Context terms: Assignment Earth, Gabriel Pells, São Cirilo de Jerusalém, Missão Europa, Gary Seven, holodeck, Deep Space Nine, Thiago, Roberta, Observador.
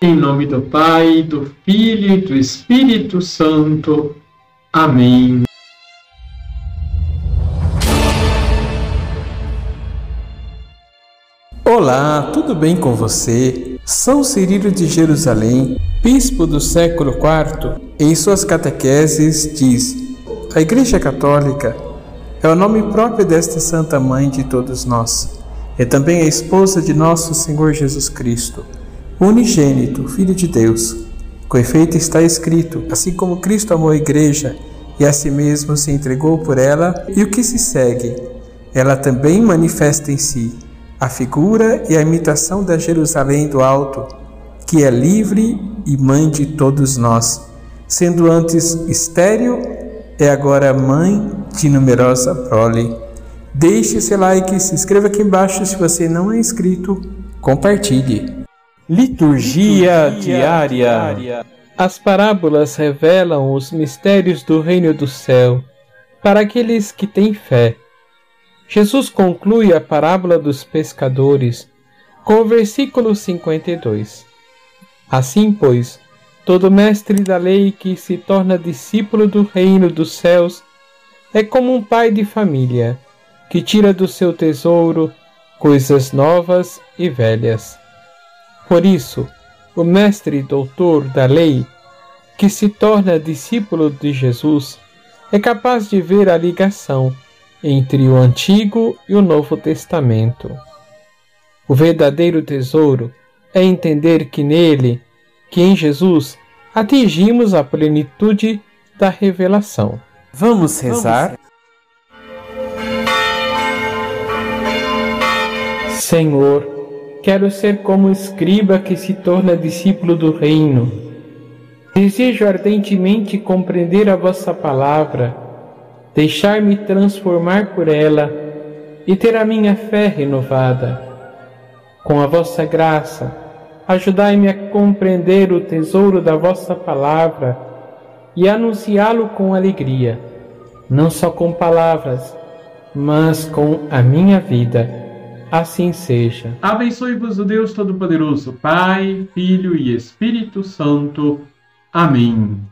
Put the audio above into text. Em nome do Pai, do Filho e do Espírito Santo. Amém. Olá, tudo bem com você? São Cirilo de Jerusalém, bispo do século IV, em suas catequeses diz: a Igreja Católica é o nome próprio desta Santa Mãe de todos nós. É também a esposa de nosso Senhor Jesus Cristo, unigênito, Filho de Deus. Com efeito está escrito: assim como Cristo amou a Igreja e a si mesmo se entregou por ela, e o que se segue, ela também manifesta em si a figura e a imitação da Jerusalém do Alto, que é livre e mãe de todos nós. Sendo antes estéril, é agora mãe de numerosa prole. Deixe seu like, se inscreva aqui embaixo se você não é inscrito, compartilhe. Liturgia diária. As parábolas revelam os mistérios do reino do céu para aqueles que têm fé. Jesus conclui a parábola dos pescadores com o versículo 52. Assim, pois, todo mestre da lei que se torna discípulo do reino dos céus é como um pai de família que tira do seu tesouro coisas novas e velhas. Por isso, o mestre doutor da lei, que se torna discípulo de Jesus, é capaz de ver a ligação entre o Antigo e o Novo Testamento. O verdadeiro tesouro é entender que nele, que em Jesus, atingimos a plenitude da revelação. Vamos rezar? Senhor, quero ser como escriba que se torna discípulo do reino. Desejo ardentemente compreender a vossa palavra, deixar-me transformar por ela e ter a minha fé renovada. Com a vossa graça, ajudai-me a compreender o tesouro da vossa palavra e anunciá-lo com alegria, não só com palavras, mas com a minha vida. Assim seja. Abençoe-vos o Deus Todo-Poderoso, Pai, Filho e Espírito Santo. Amém.